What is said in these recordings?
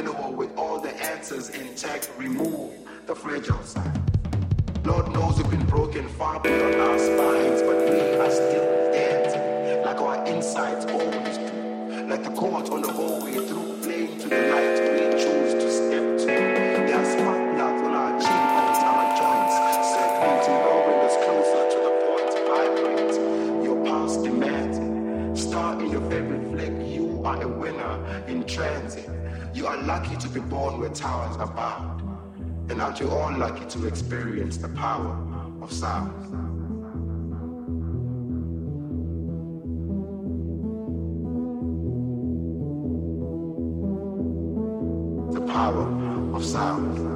animal with all the answers intact. Remove the fragile side. Lord knows we've been broken far beyond our spines, but we are still dancing like our insides always do. Like the chords on the hallway through, playing to the light we choose to step to. There are spark plugs on our chin and our joints, segmenting, rolling us closer to the point. Vibrate, your pulse demands it. Star in your favorite flick, you are a winner in transit. You are lucky to be born where towers are bound. And aren't you all lucky to experience the power of sound? The power of sound.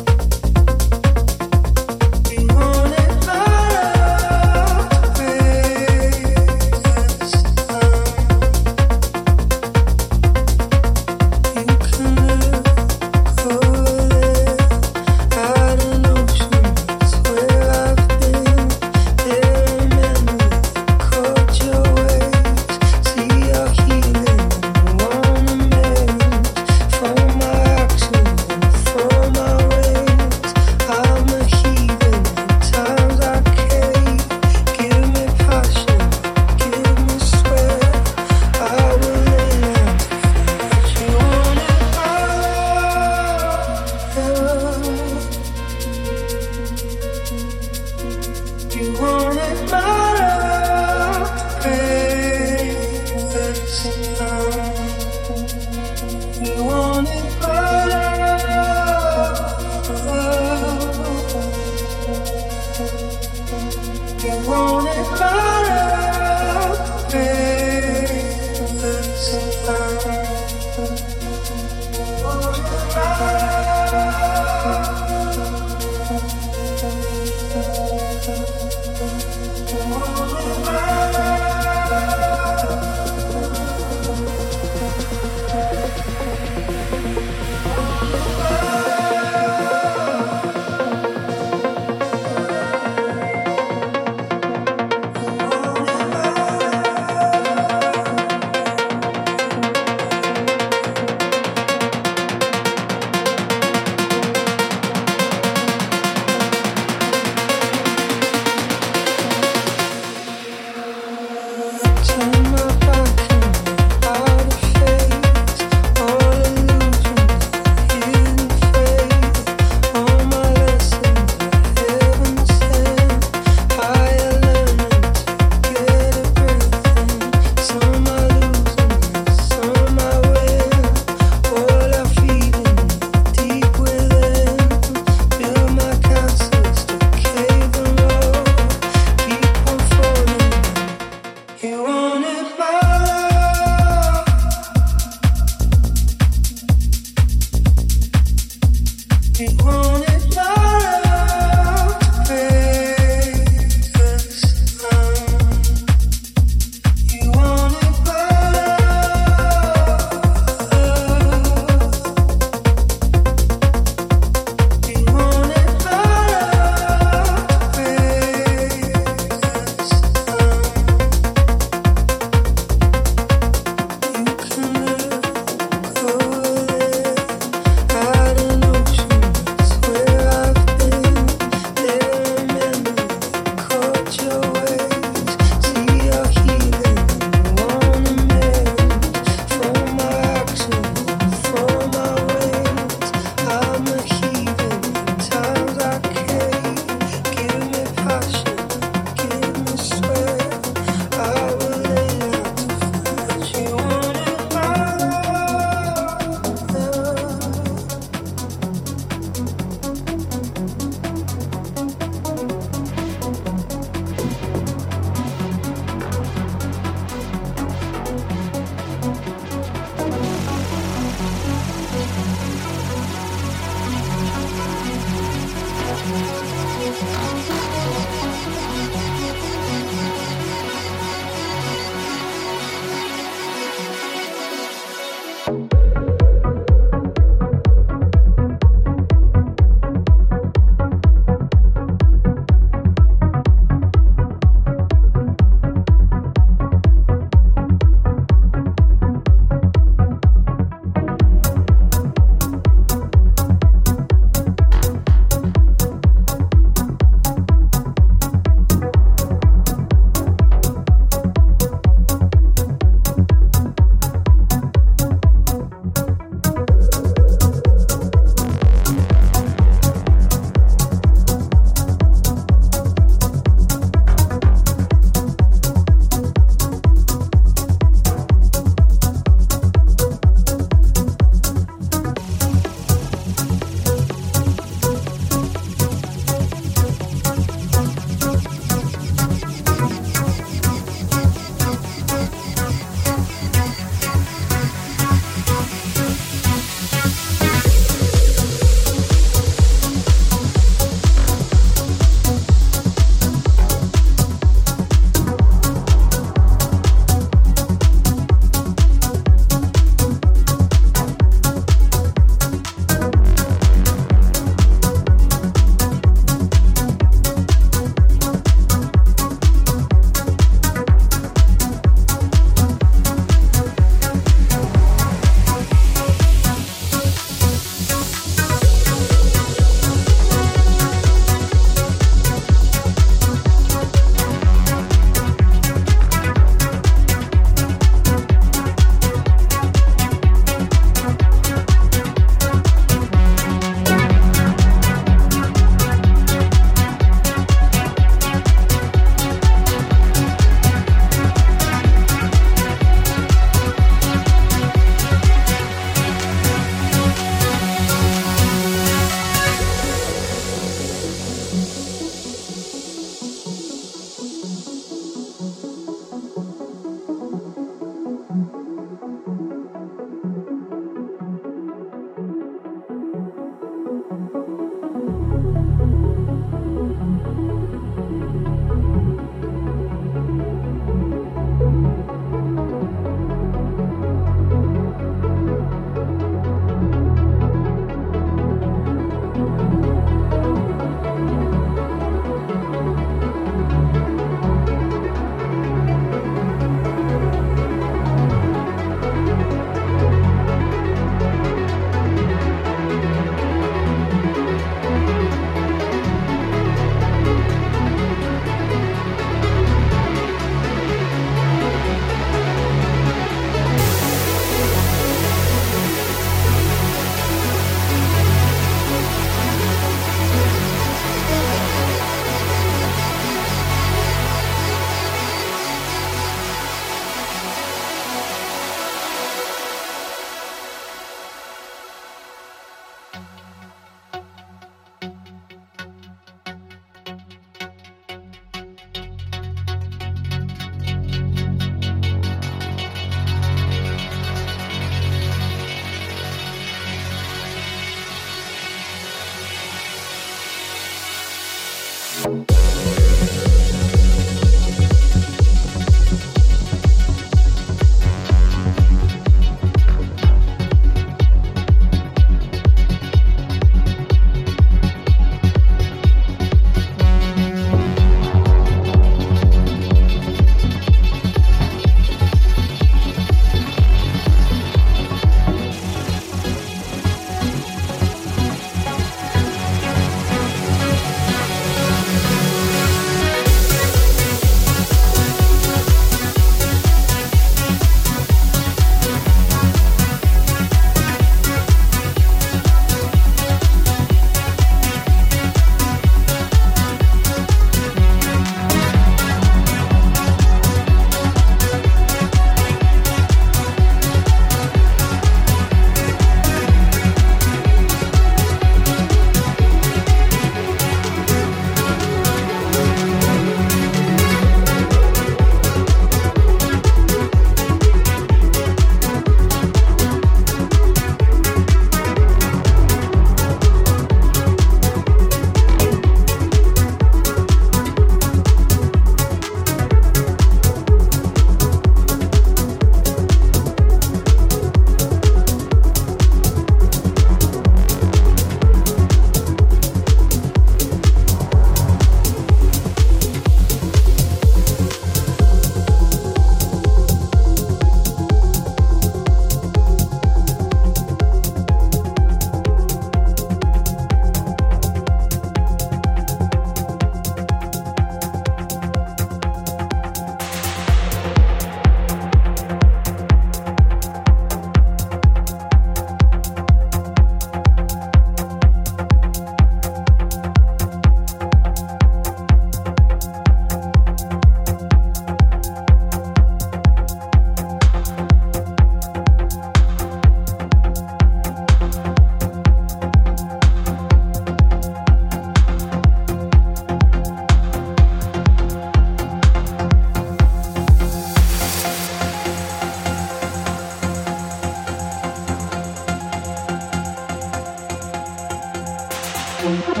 You're out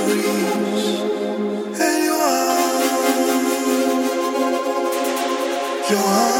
of reach, and you are.